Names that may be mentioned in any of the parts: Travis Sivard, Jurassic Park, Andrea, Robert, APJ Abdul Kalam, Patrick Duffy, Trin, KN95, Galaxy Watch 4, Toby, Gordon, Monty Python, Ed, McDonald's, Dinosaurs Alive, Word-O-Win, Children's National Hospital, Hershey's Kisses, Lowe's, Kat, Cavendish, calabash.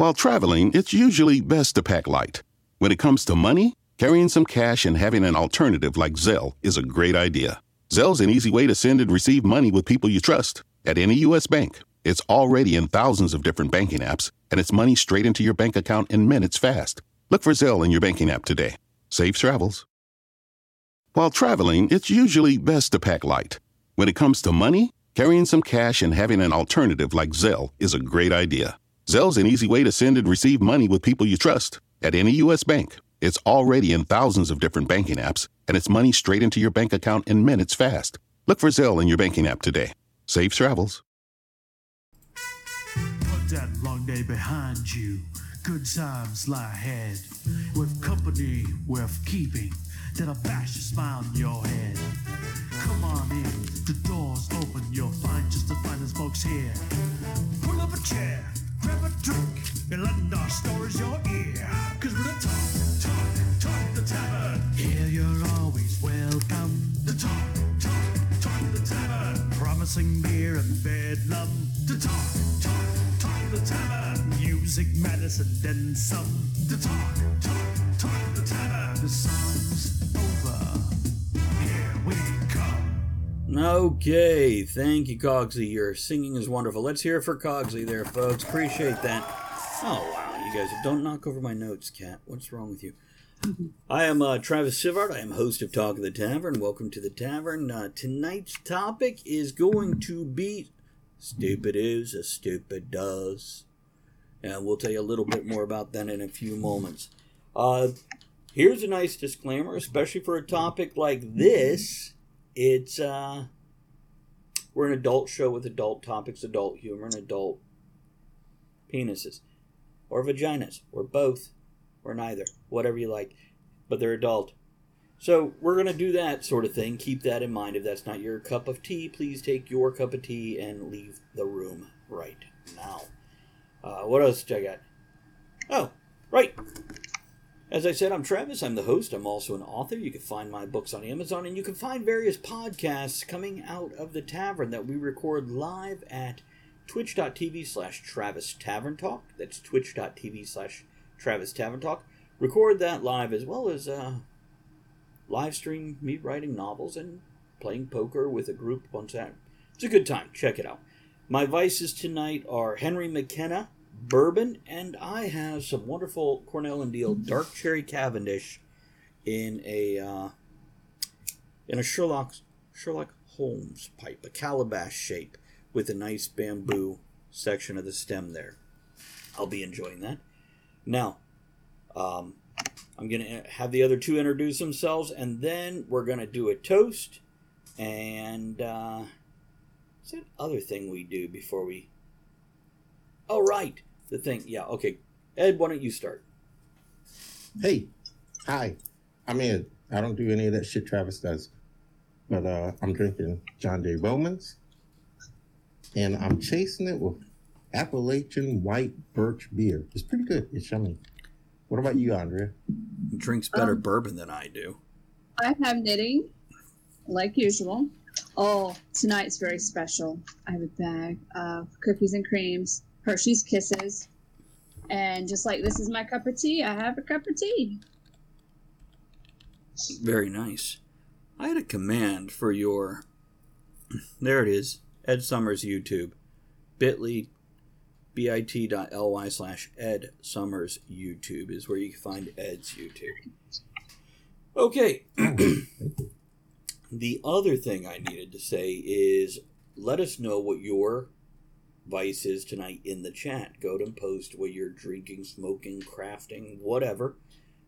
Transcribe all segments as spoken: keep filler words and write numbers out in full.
While traveling, it's usually best to pack light. When it comes to money, carrying some cash and having an alternative like Zelle is a great idea. Zelle's an easy way to send and receive money with people you trust at any U S bank. It's already in thousands of different banking apps, and it's money straight into your bank account in minutes fast. Look for Zelle in your banking app today. Safe travels. While traveling, it's usually best to pack light. When it comes to money, carrying some cash and having an alternative like Zelle is a great idea. Zelle's an easy way to send and receive money with people you trust at any U S bank. It's already in thousands of different banking apps, and it's money straight into your bank account in minutes fast. Look for Zelle in your banking app today. Safe travels. Put that long day behind you. Good times lie ahead. With company worth keeping, that'll bash a smile in your head. Come on in, the door's open, you'll find just the finest folks here. Pull up a chair, grab a drink, and let our stories your ear. Cause we're the Talk, Talk, Talk the Tavern. Here you're always welcome. The Talk, Talk, Talk the Tavern. Promising beer and bedlam. The Talk, Talk, Talk the Tavern. Music, medicine, then some. The Talk, Talk, Talk the Tavern. The songs. Okay, thank you, Cogsley. Your singing is wonderful. Let's hear it for Cogsley there, folks. Appreciate that. Oh, wow, you guys. Don't knock over my notes, Kat. What's wrong with you? I am uh, Travis Sivard. I am host of Talk of the Tavern. Welcome to the tavern. Uh, tonight's topic is going to be Stupid Is a Stupid Does. And we'll tell you a little bit more about that in a few moments. Uh, here's a nice disclaimer, especially for a topic like this. It's, uh, we're an adult show with adult topics, adult humor, and adult penises. Or vaginas. Or both. Or neither. Whatever you like. But they're adult. So, we're going to do that sort of thing. Keep that in mind. If that's not your cup of tea, please take your cup of tea and leave the room right now. Uh, what else did I got? Oh, right. As I said, I'm Travis. I'm the host. I'm also an author. You can find my books on Amazon, and you can find various podcasts coming out of the tavern that we record live at Twitch dot T V slash Travis Tavern Talk. That's Twitch dot T V slash Travis Tavern Talk. Record that live, as well as uh, live stream me writing novels and playing poker with a group on Saturday. It's a good time. Check it out. My vices tonight are Henry McKenna, bourbon, and I have some wonderful Cornell and Diehl dark cherry Cavendish in a uh, in a Sherlock Sherlock Holmes pipe, a calabash shape with a nice bamboo section of the stem there. I'll be enjoying that. Now, um, I'm going to have the other two introduce themselves, and then we're going to do a toast. And uh, what's that other thing we do before we... Oh, right. The thing. Yeah, okay. Ed, why don't you start? Hey. Hi. I'm Ed. I don't do any of that shit Travis does. But uh, I'm drinking John Day Roman's. And I'm chasing it with Appalachian white birch beer. It's pretty good. It's yummy. What about you, Andrea? He drinks better um, bourbon than I do. I have knitting, like usual. Oh, tonight's very special. I have a bag of cookies and creams. Hershey's Kisses, and just like this is my cup of tea, I have a cup of tea. Very nice. I had a command for your, there it is, Ed Summers YouTube, bit.ly, bit.ly slash Ed Summers YouTube is where you can find Ed's YouTube. Okay. The other thing I needed to say is let us know what your vice is tonight in the chat. Go and post what you're drinking, smoking, crafting, whatever,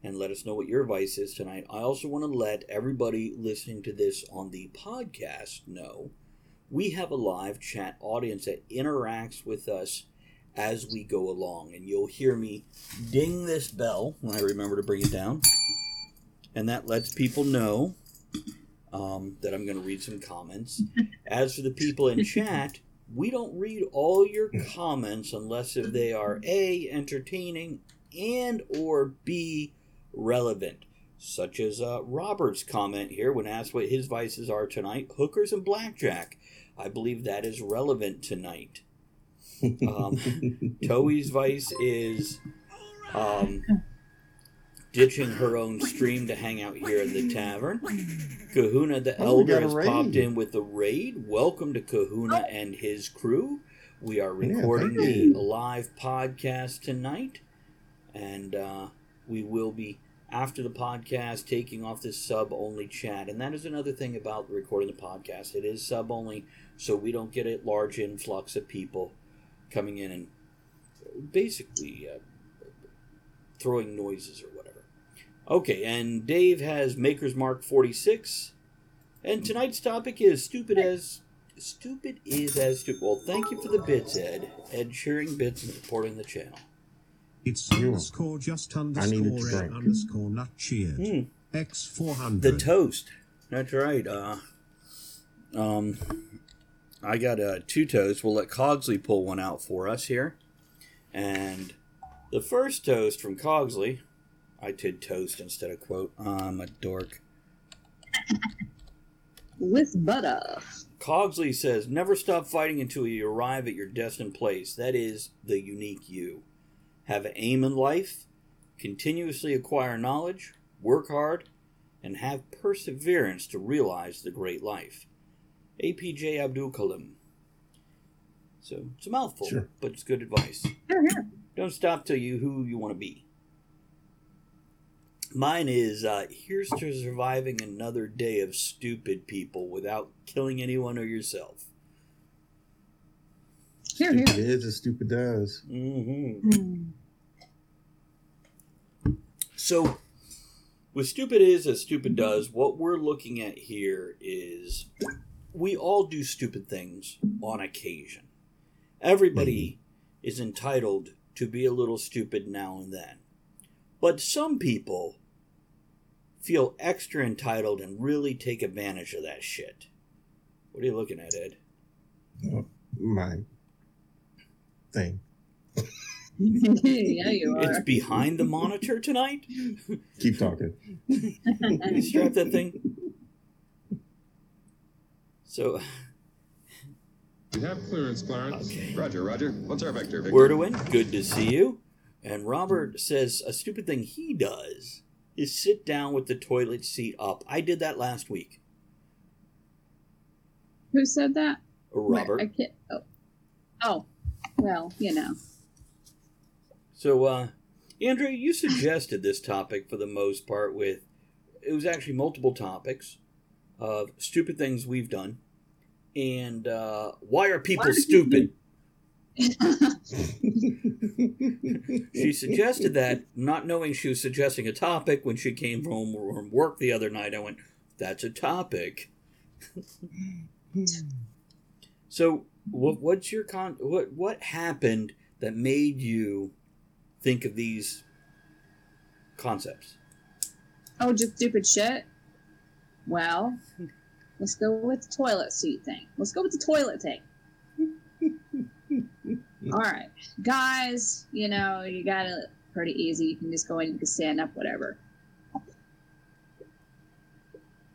and let us know what your vice is tonight. I also want to let everybody listening to this on the podcast know we have a live chat audience that interacts with us as we go along, and you'll hear me ding this bell when I remember to bring it down, and that lets people know um, that I'm going to read some comments. As for the people in chat, we don't read all your comments unless if they are A, entertaining, and or B, relevant. Such as uh, Robert's comment here when asked what his vices are tonight, hookers and blackjack. I believe that is relevant tonight. Um, Toby's vice is um, ditching her own stream to hang out here at the tavern. Kahuna the oh, Elder has raid. popped in with the raid. Welcome to Kahuna and his crew. We are recording yeah, the live podcast tonight, and uh, we will be, after the podcast, taking off this sub-only chat. And that is another thing about recording the podcast. It is sub-only, so we don't get a large influx of people coming in and basically uh, throwing noises or whatever. Okay, and Dave has Maker's Mark forty-six. And tonight's topic is stupid as... Stupid is as stupid. Well, thank you for the bits, Ed. Ed sharing bits and supporting the channel. It's underscore just underscore Ed underscore not cheered. Hmm. X four hundred. The toast. That's right. Uh, um, I got uh, two toasts. We'll let Cogsley pull one out for us here. And the first toast from Cogsley. I did toast instead of quote. I'm a dork. With butter. Cogsley says, never stop fighting until you arrive at your destined place. That is the unique you. Have an aim in life, continuously acquire knowledge, work hard, and have perseverance to realize the great life. A P J Abdul Kalam. So it's a mouthful, sure, but it's good advice. Sure, sure. Don't stop till you who you want to be. Mine is, uh, here's to surviving another day of stupid people without killing anyone or yourself. Here, here. It is as stupid does. Mm-hmm. Mm. So, with stupid is as stupid does, what we're looking at here is we all do stupid things on occasion. Everybody mm-hmm. is entitled to be a little stupid now and then. But some people feel extra entitled and really take advantage of that shit. What are you looking at, Ed? Oh, my thing. Yeah, you are. It's behind the monitor tonight? Keep talking. Can you strap that thing? So... We have clearance, Clarence. Okay. Roger, roger. What's our vector, Victor? Word-O-Win, good to see you. And Robert says a stupid thing he does is sit down with the toilet seat up. I did that last week. Who said that? Robert. Wait, I can't, oh. oh, well, you know. So, uh, Andrea, you suggested this topic for the most part with, it was actually multiple topics of stupid things we've done and uh, why are people why stupid? She suggested that, not knowing she was suggesting a topic. When she came home from work the other night, I went, that's a topic. So what, what's your con what what happened that made you think of these concepts? Oh, just stupid shit. Well, let's go with the toilet seat thing. Let's go with the toilet thing. All right, guys, you know, you got it pretty easy. You can just go in, you can stand up, whatever.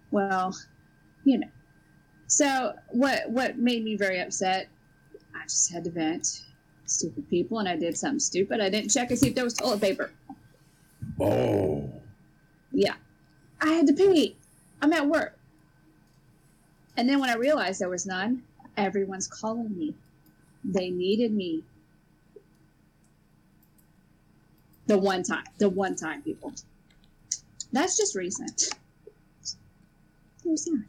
Well, you know. So what what made me very upset, I just had to vent. Stupid people, and I did something stupid. I didn't check and see if there was toilet paper. Oh. Yeah. I had to pee. I'm at work. And then when I realized there was none, everyone's calling me. They needed me. The one time. The one time, people. That's just recent. I'm sorry.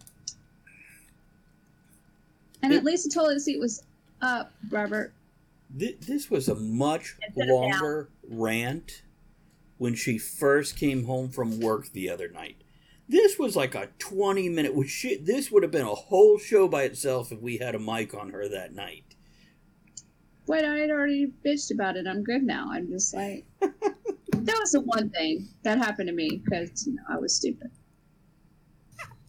And it, at least the toilet seat was up, Robert. Th- this was a much longer rant when she first came home from work the other night. This was like a twenty-minute... This would have been a whole show by itself if we had a mic on her that night. Wait, I had already bitched about it. I'm good now. I'm just like, that was the one thing that happened to me because, you know, I was stupid.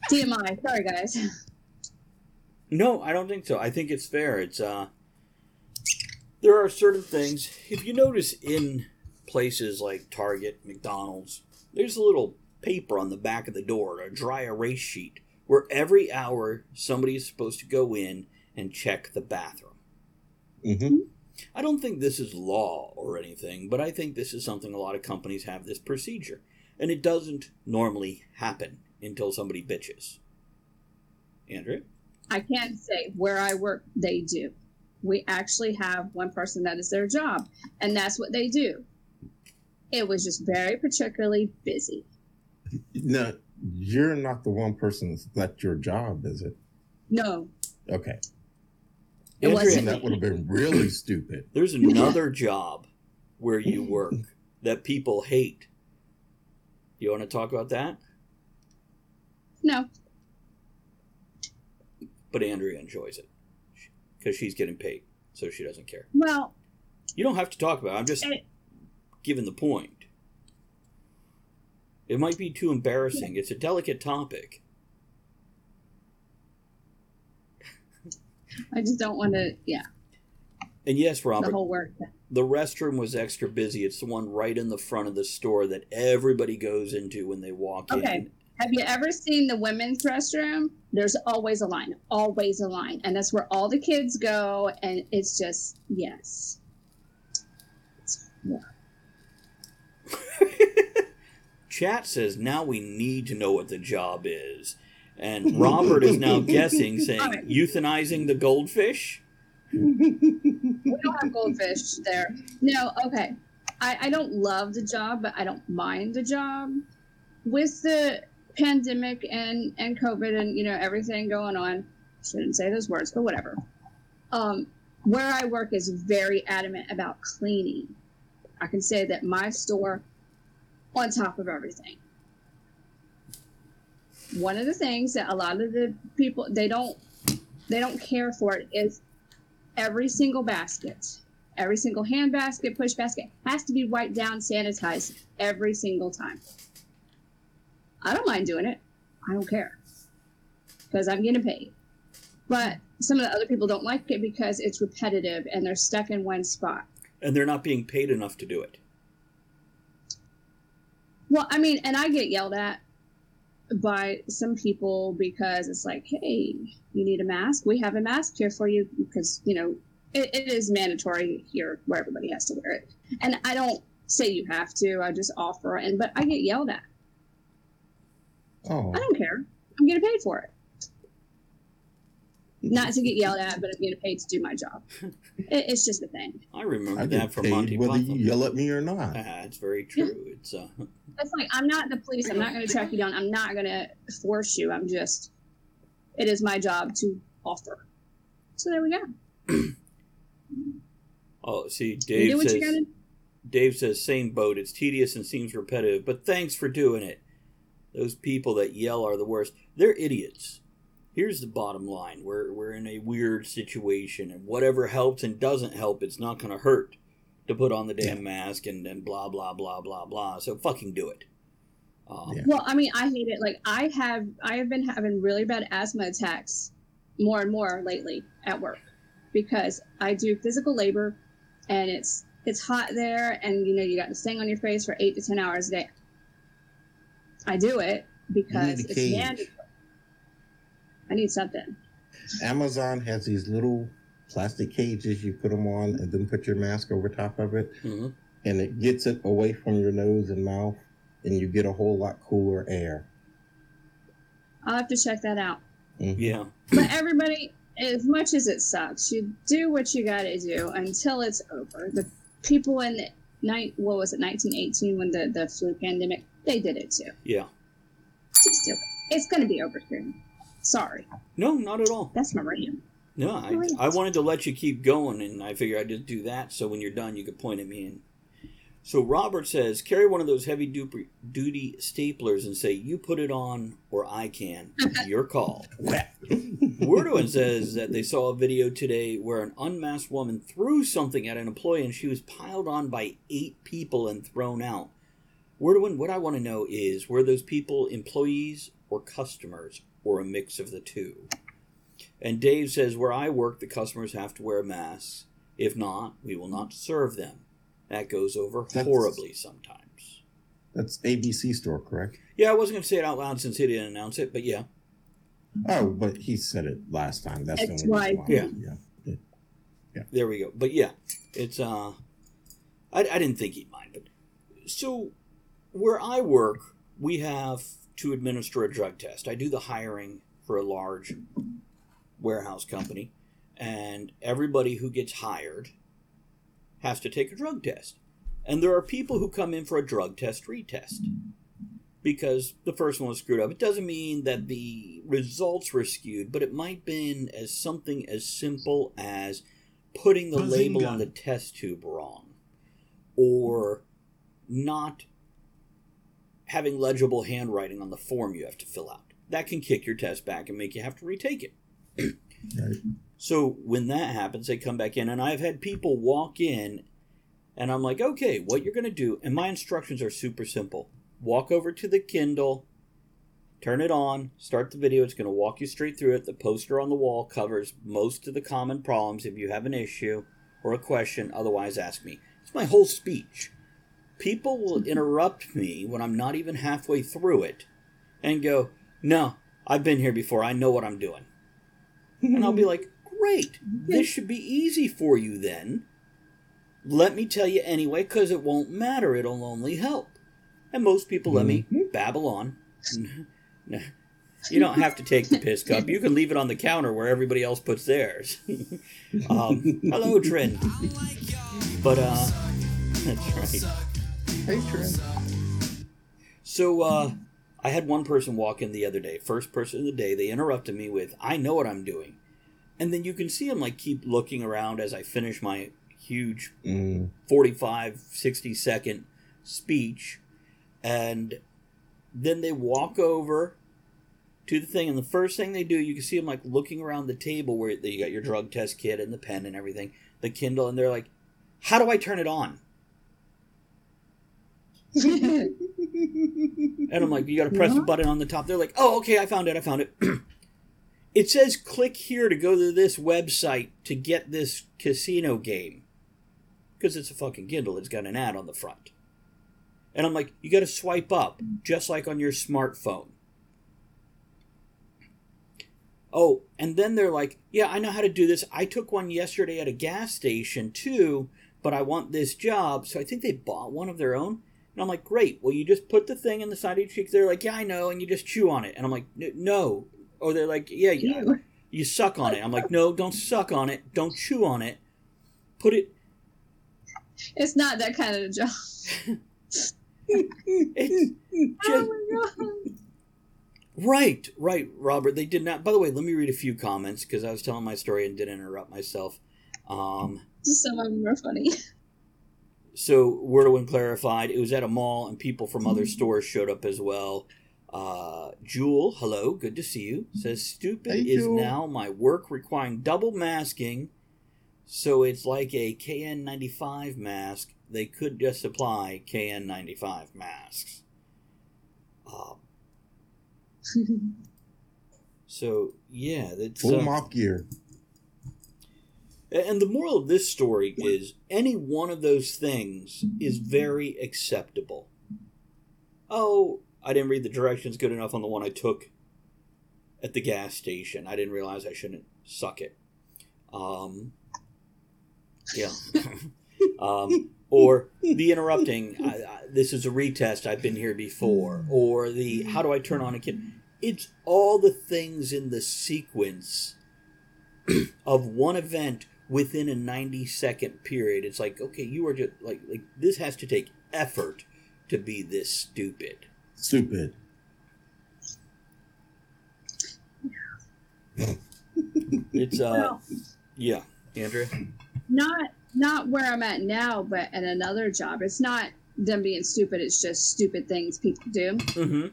T M I. Sorry, guys. No, I don't think so. I think it's fair. It's, uh, there are certain things. If you notice in places like Target, McDonald's, there's a little paper on the back of the door, a dry erase sheet, where every hour somebody is supposed to go in and check the bathroom. Mm-hmm. I don't think this is law or anything, but I think this is something a lot of companies have this procedure, and it doesn't normally happen until somebody bitches. Andrea? I can't say. Where I work, they do. We actually have one person that is their job, and that's what they do. It was just very particularly busy. No, you're not the one person that's your job, is it? No. Okay. It wasn't. That would have been really stupid. There's another job where you work that people hate. You want to talk about that? No. But Andrea enjoys it because she's getting paid, so she doesn't care. Well, you don't have to talk about it. I'm just it, giving the point. It might be too embarrassing. It's a delicate topic. I just don't want to, yeah. And yes, Robert, the whole work. The restroom was extra busy. It's the one right in the front of the store that everybody goes into when they walk okay. in. Okay. Have you ever seen the women's restroom? There's always a line, always a line. And that's where all the kids go. And it's just, yes. It's, yeah. Chat says, now we need to know what the job is. And Robert is now guessing, saying, right. Euthanizing the goldfish? We don't have goldfish there. No, okay. I, I don't love the job, but I don't mind the job. With the pandemic and, and COVID and, you know, everything going on, shouldn't say those words, but whatever. Um, where I work is very adamant about cleaning. I can say that my store, on top of everything. One of the things that a lot of the people, they don't they don't care for it is every single basket, every single hand basket, push basket has to be wiped down, sanitized every single time. I don't mind doing it. I don't care because I'm getting paid. But some of the other people don't like it because it's repetitive and they're stuck in one spot. And they're not being paid enough to do it. Well, I mean, and I get yelled at by some people because it's like, hey, you need a mask? We have a mask here for you because, you know, it, it is mandatory here where everybody has to wear it. And I don't say you have to. I just offer it. But I get yelled at. Oh. I don't care. I'm getting paid for it. Not to get yelled at, but I'm getting paid to do my job. it, it's just a thing. I remember I that from Monty Python. Whether you yell at me or not. Ah, it's very true. Yeah. It's uh... That's like, I'm not the police. I'm not going to track you down. I'm not going to force you. I'm just, it is my job to offer. So there we go. Oh, see, Dave says, you gotta... Dave says, same boat. It's tedious and seems repetitive, but thanks for doing it. Those people that yell are the worst. They're idiots. Here's the bottom line. We're we're in a weird situation, and whatever helps and doesn't help, it's not going to hurt to put on the damn yeah. mask and, and blah, blah, blah, blah, blah. So fucking do it. Um, yeah. Well, I mean, I hate it. Like, I have I have been having really bad asthma attacks more and more lately at work because I do physical labor, and it's it's hot there, and, you know, you got this thing on your face for eight to ten hours a day. I do it because it's mandatory. I need something. Amazon has these little plastic cages. You put them on and then put your mask over top of it. Mm-hmm. And it gets it away from your nose and mouth. And you get a whole lot cooler air. I'll have to check that out. Mm-hmm. Yeah. But everybody, as much as it sucks, you do what you got to do until it's over. The people in the night, what was it, nineteen eighteen, when the, the flu pandemic, they did it too. Yeah. Just do it. It's going to be over soon. Sorry. No, not at all. That's my rant. No, I, I wanted to let you keep going, and I figured I'd just do that so when you're done, you could point at me. And so Robert says, carry one of those heavy-duty staplers and say, you put it on or I can. Your call. Word-O-Win says that they saw a video today where an unmasked woman threw something at an employee, and she was piled on by eight people and thrown out. Word-O-Win, what I want to know is, were those people employees or customers? Or a mix of the two. And Dave says, where I work, the customers have to wear masks. If not, we will not serve them. That goes over that's, horribly sometimes. That's A B C store, correct? Yeah, I wasn't going to say it out loud since he didn't announce it, but yeah. Oh, but he said it last time. That's, that's the only reason why. Yeah. Yeah. Yeah. There we go. But yeah, it's, uh, I, I didn't think he'd mind. But so where I work, we have to administer a drug test. I do the hiring for a large warehouse company, and everybody who gets hired has to take a drug test. And there are people who come in for a drug test retest because the first one was screwed up. It doesn't mean that the results were skewed, but it might have been as something as simple as putting the Bazinga. label on the test tube wrong, or not having legible handwriting on the form you have to fill out. That can kick your test back and make you have to retake it. Right. So when that happens, they come back in, and I've had people walk in, and I'm like, okay, what you're going to do, and my instructions are super simple. Walk over to the Kindle, turn it on, start the video. It's going to walk you straight through it. The poster on the wall covers most of the common problems if you have an issue or a question. Otherwise, ask me. It's my whole speech. People will interrupt me when I'm not even halfway through it and go, no, I've been here before. I know what I'm doing. And I'll be like, great. This should be easy for you then. Let me tell you anyway, because it won't matter. It'll only help. And most people let me babble on. You don't have to take the piss cup. You can leave it on the counter where everybody else puts theirs. um, hello, Trin. But, uh, that's right. Hey, Trin. So, uh, I had one person walk in the other day. First person of the day. They interrupted me with, I know what I'm doing. And then you can see him, like, keep looking around as I finish my huge mm. forty-five, sixty-second speech. And then they walk over to the thing, and the first thing they do, you can see them, like, looking around the table where you got your drug test kit and the pen and everything, the Kindle, and they're like, how do I turn it on? And I'm like, you got to press the button on the top. They're like, oh, okay, I found it, I found it. It says click here to go to this website to get this casino game. Because it's a fucking Kindle. It's got an ad on the front. And I'm like, you got to swipe up, just like on your smartphone. Oh, and then they're like, yeah, I know how to do this. I took one yesterday at a gas station, too, but I want this job. So I think they bought one of their own. And I'm like, great. Well, you just put the thing in the side of your cheek. They're like, yeah, I know. And you just chew on it. And I'm like, no. Or they're like, yeah, yeah, you suck on it. I'm like, no, don't suck on it. Don't chew on it. Put it. It's not that kind of job. It's just... Oh, my God. Right, right, Robert. They did not. By the way, let me read a few comments because I was telling my story and didn't interrupt myself. Um, Some of them are funny. So, Word-O-Win clarified. It was at a mall, and people from other stores showed up as well. Uh, Jules, hello, good to see you. Says, stupid hey, is Jules. Now my work requiring double masking, so it's like a K N ninety-five mask. They could just supply K N ninety-five masks. Um. So, yeah, that's full uh, mock gear. And the moral of this story is any one of those things is very acceptable. Oh, I didn't read the directions good enough on the one I took at the gas station. I didn't realize I shouldn't suck it. Um, yeah. um, or the interrupting, I, I, this is a retest, I've been here before. Or the, how do I turn on a kid? It's all the things in the sequence of one event within a ninety-second period. It's like, okay, you are just, like, like this has to take effort to be this stupid. Stupid. It's, uh, well, yeah. Andrea? Not not where I'm at now, but at another job. It's not them being stupid. It's just stupid things people do. Mm-hmm.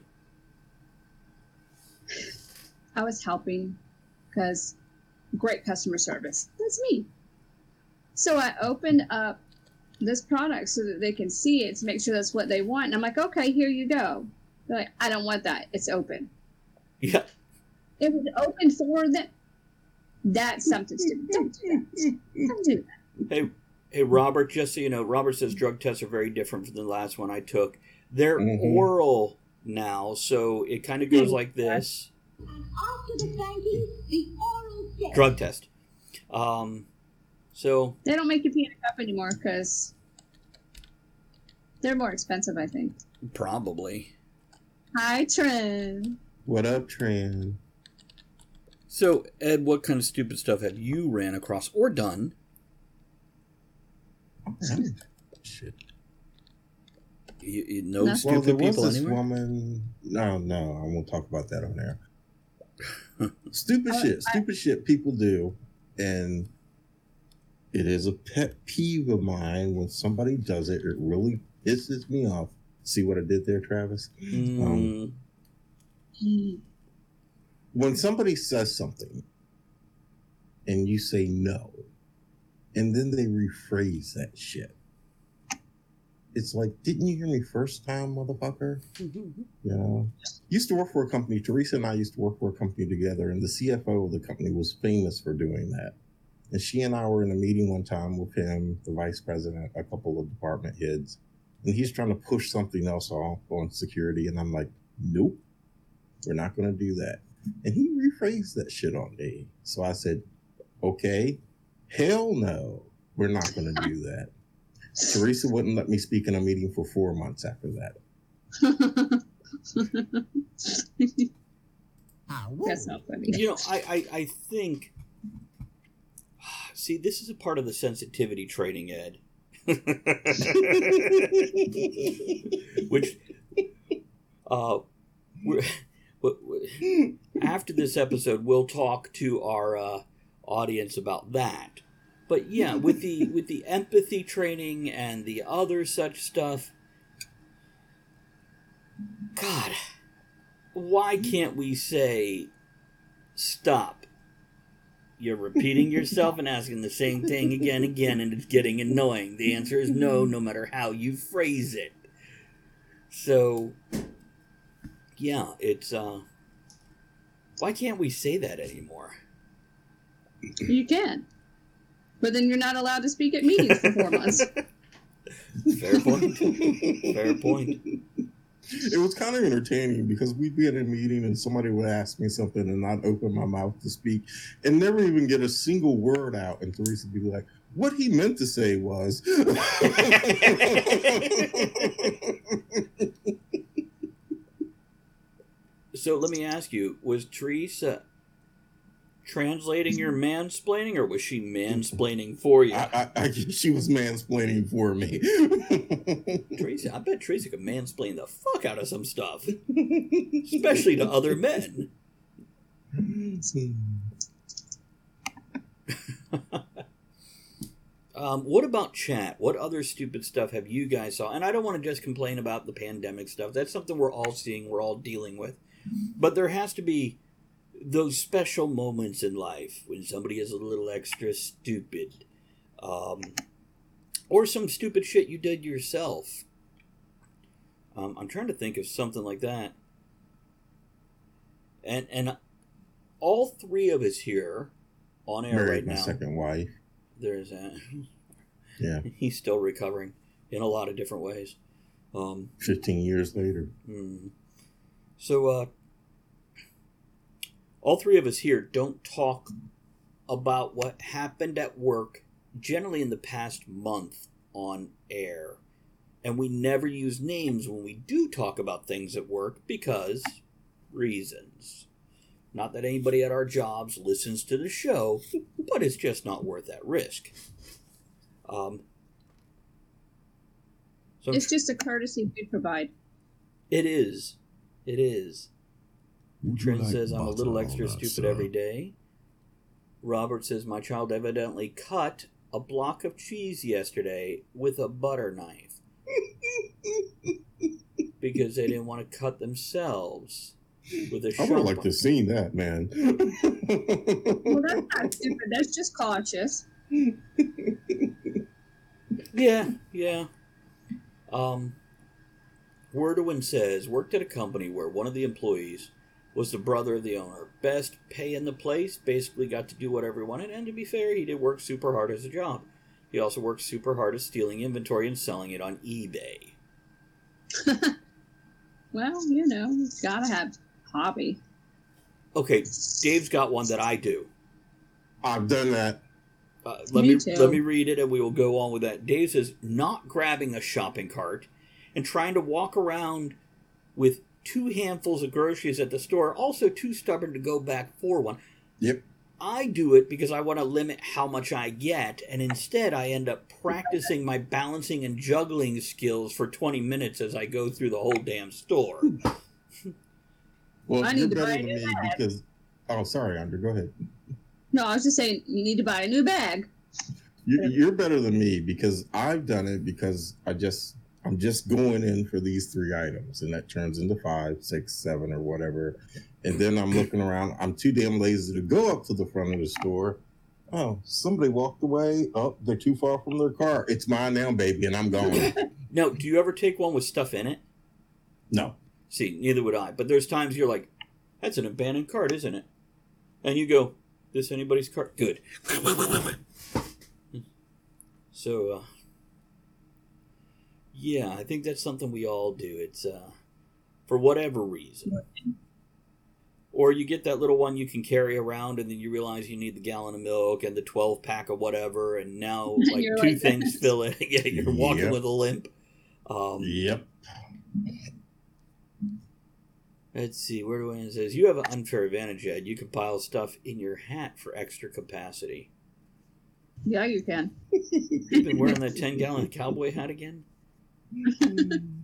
I was helping because great customer service. That's me. So I opened up this product so that they can see it to make sure that's what they want. And I'm like, okay, here you go. They're like, I don't want that. It's open. Yeah. It was open for them. That's something stupid. Don't do that. Don't do that. Hey, hey, Robert, just so you know, Robert says drug tests are very different from the last one I took. They're mm-hmm. oral now, so it kind of goes like this. And after the thanking, the oral test. Drug test. Um, So they don't make you pee in a cup anymore because they're more expensive, I think. Probably. Hi, Trin. What up, Trin? So, Ed, what kind of stupid stuff have you ran across or done? Shit. You, you know no. stupid well, there people was this anywhere? Woman. No, no, I won't talk about that on air. Stupid I, shit. I, stupid shit people do. And it is a pet peeve of mine when somebody does it. It really pisses me off. See what I did there, Travis? Mm. Um, he, when somebody says something and you say no, and then they rephrase that shit. It's like, didn't you hear me first time, motherfucker? Mm-hmm. You know, used to work for a company. Teresa and I used to work for a company together, and the C F O of the company was famous for doing that. And she and I were in a meeting one time with him, the vice president, a couple of department heads, and he's trying to push something else off on security. And I'm like, nope, we're not going to do that. And he rephrased that shit on me. So I said, okay, hell no, we're not going to do that. Teresa wouldn't let me speak in a meeting for four months after that. That's not funny. You know, I, I, I think, see, this is a part of the sensitivity training, Ed. Which, uh, we're, we're, after this episode, we'll talk to our uh, audience about that. But yeah, with the with the empathy training and the other such stuff, God, why can't we say, stop? You're repeating yourself and asking the same thing again and again, and it's getting annoying. The answer is no, no matter how you phrase it. So, yeah, it's, uh, why can't we say that anymore? You can. But then you're not allowed to speak at meetings for four months. Fair point. Fair point. It was kind of entertaining because we'd be at a meeting and somebody would ask me something and I'd open my mouth to speak and never even get a single word out. And Teresa would be like, what he meant to say was. So let me ask you, was Teresa translating your mansplaining, or was she mansplaining for you? I, I, I, she was mansplaining for me. Teresa, I bet Teresa could mansplain the fuck out of some stuff, especially to other men. um, what about chat? What other stupid stuff have you guys saw? And I don't want to just complain about the pandemic stuff. That's something we're all seeing, we're all dealing with. But there has to be those special moments in life when somebody is a little extra stupid, um, or some stupid shit you did yourself. Um, I'm trying to think of something like that. And and all three of us here on air Married right my now. Second wife. There's that. Yeah. He's still recovering in a lot of different ways. Um, Fifteen years later. Mm, so. Uh, All three of us here don't talk about what happened at work, generally in the past month, on air. And we never use names when we do talk about things at work because reasons. Not that anybody at our jobs listens to the show, but it's just not worth that risk. Um, so it's just a courtesy we provide. It is. It is. Trin like says, I'm a little extra stupid stuff. Every day. Robert says, my child evidently cut a block of cheese yesterday with a butter knife. Because they didn't want to cut themselves with a sharp I would like to have seen that, man. Well, that's not stupid. That's just cautious. Yeah, yeah. Um, Word-O-Win says, worked at a company where one of the employees was the brother of the owner. Best pay in the place, basically got to do whatever he wanted, and to be fair, he did work super hard as a job. He also worked super hard at stealing inventory and selling it on eBay. Well, you know, you gotta have a hobby. Okay, Dave's got one that I do. I've done that. Uh, let me, me too. Let me read it, and we will go on with that. Dave says, not grabbing a shopping cart and trying to walk around with two handfuls of groceries at the store, also too stubborn to go back for one. Yep. I do it because I want to limit how much I get, and instead I end up practicing my balancing and juggling skills for twenty minutes as I go through the whole damn store. Well, I you're need better to buy than me bag. Because... Oh, sorry, Andrea, go ahead. No, I was just saying you need to buy a new bag. You're, you're better than me because I've done it because I just, I'm just going in for these three items, and that turns into five, six, seven, or whatever. And then I'm looking around. I'm too damn lazy to go up to the front of the store. Oh, somebody walked away. Oh, they're too far from their car. It's mine now, baby, and I'm gone. Now, do you ever take one with stuff in it? No. See, neither would I. But there's times you're like, that's an abandoned cart, isn't it? And you go, this anybody's cart? Good. So, uh, yeah, I think that's something we all do. It's uh, for whatever reason. Or you get that little one you can carry around, and then you realize you need the gallon of milk and the twelve pack of whatever, and now like two like things that. Fill it. Yeah, you're walking yep. with a limp. Um, yep. Let's see. Where do I? It says you have an unfair advantage, Ed. You can pile stuff in your hat for extra capacity. Yeah, you can. You've been wearing that ten gallon cowboy hat again?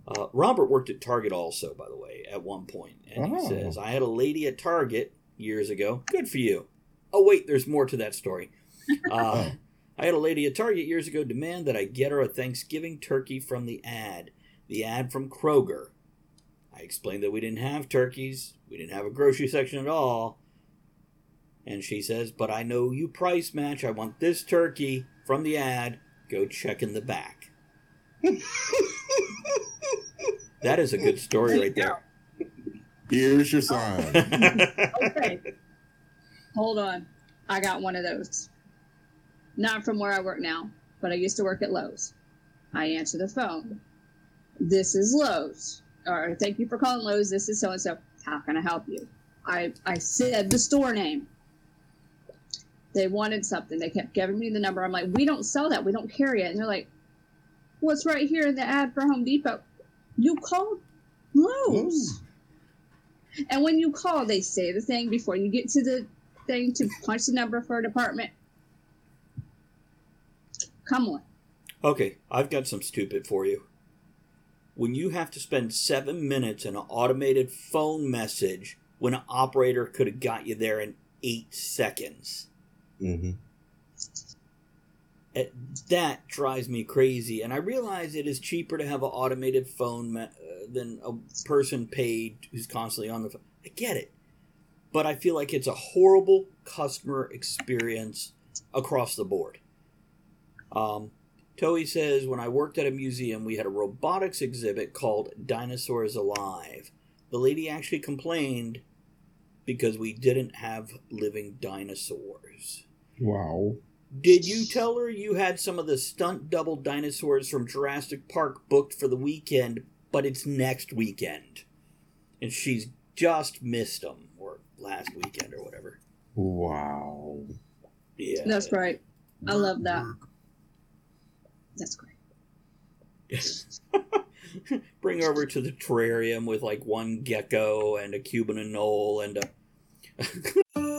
Uh, Robert worked at Target also, by the way, at one point. And oh. he says, I had a lady at Target years ago. Good for you. Oh, wait, there's more to that story. Uh, I had a lady at Target years ago demand that I get her a Thanksgiving turkey from the ad. The ad from Kroger. I explained that we didn't have turkeys. We didn't have a grocery section at all. And she says, but I know you price match. I want this turkey from the ad. Go check in the back. That is a good story right there. Here's your sign. Okay. Hold on. I got one of those. Not from where I work now, but I used to work at Lowe's. I answer the phone. This is Lowe's. Or thank you for calling Lowe's. This is so-and-so. How can I help you? I, I said the store name. They wanted something. They kept giving me the number. I'm like, we don't sell that. We don't carry it. And they're like, what's right here in the ad for Home Depot? You called Lowe's. Mm. And when you call, they say the thing before you get to the thing to punch the number for a department. Come on. Okay, I've got some stupid for you. When you have to spend seven minutes in an automated phone message when an operator could have got you there in eight seconds. Mm-hmm. It, that drives me crazy, and I realize it is cheaper to have an automated phone me- than a person paid who's constantly on the phone. I get it, but I feel like it's a horrible customer experience across the board. Um, Toby says, when I worked at a museum, we had a robotics exhibit called Dinosaurs Alive. The lady actually complained because we didn't have living dinosaurs. Wow. Did you tell her you had some of the stunt double dinosaurs from Jurassic Park booked for the weekend, but it's next weekend? And she's just missed them, or last weekend, or whatever. Wow. Yeah. That's great. I love that. That's great. Bring over to the terrarium with, like, one gecko and a Cuban anole and a...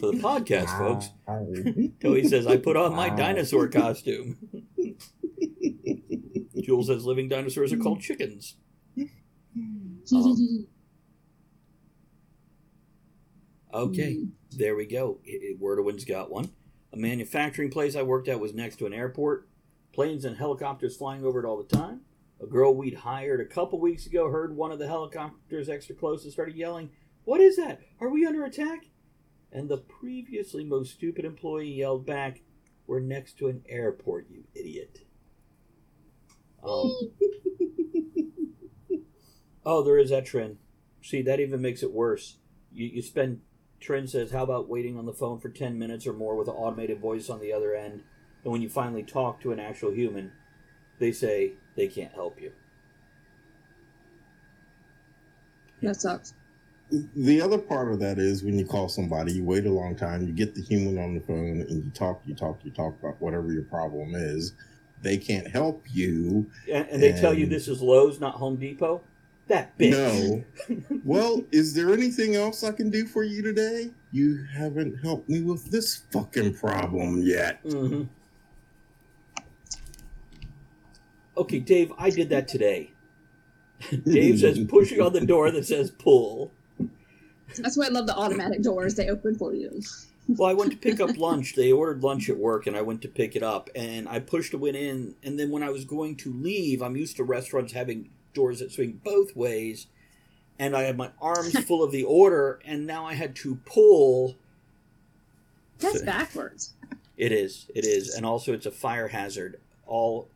For the podcast, ah, folks. Toby says, I put on my ah. dinosaur costume. Jules says, living dinosaurs are called chickens. Um, okay, there we go. Word-O-Win's got one. A manufacturing place I worked at was next to an airport. Planes and helicopters flying over it all the time. A girl we'd hired a couple weeks ago heard one of the helicopters extra close and started yelling, what is that? Are we under attack? and the previously most stupid employee yelled back, "We're next to an airport, you idiot." Um, oh, there is that Trin. See, that even makes it worse. You you spend, Trin says, how about waiting on the phone for ten minutes or more with an automated voice on the other end, and when you finally talk to an actual human, they say they can't help you. That sucks. The other part of that is when you call somebody, you wait a long time, you get the human on the phone, and you talk, you talk, you talk about whatever your problem is. They can't help you. And, and they and... tell you this is Lowe's, not Home Depot? That bitch. No. Well, is there anything else I can do for you today? You haven't helped me with this fucking problem yet. Mm-hmm. Okay, Dave, I did that today. Dave says, pushing on the door that says pull. That's why I love the automatic doors. They open for you. Well, I went to pick up lunch. They ordered lunch at work, and I went to pick it up. And I pushed it in, and then when I was going to leave, I'm used to restaurants having doors that swing both ways, and I had my arms full of the order, and now I had to pull. That's so, backwards. It is. It is. And also, it's a fire hazard. All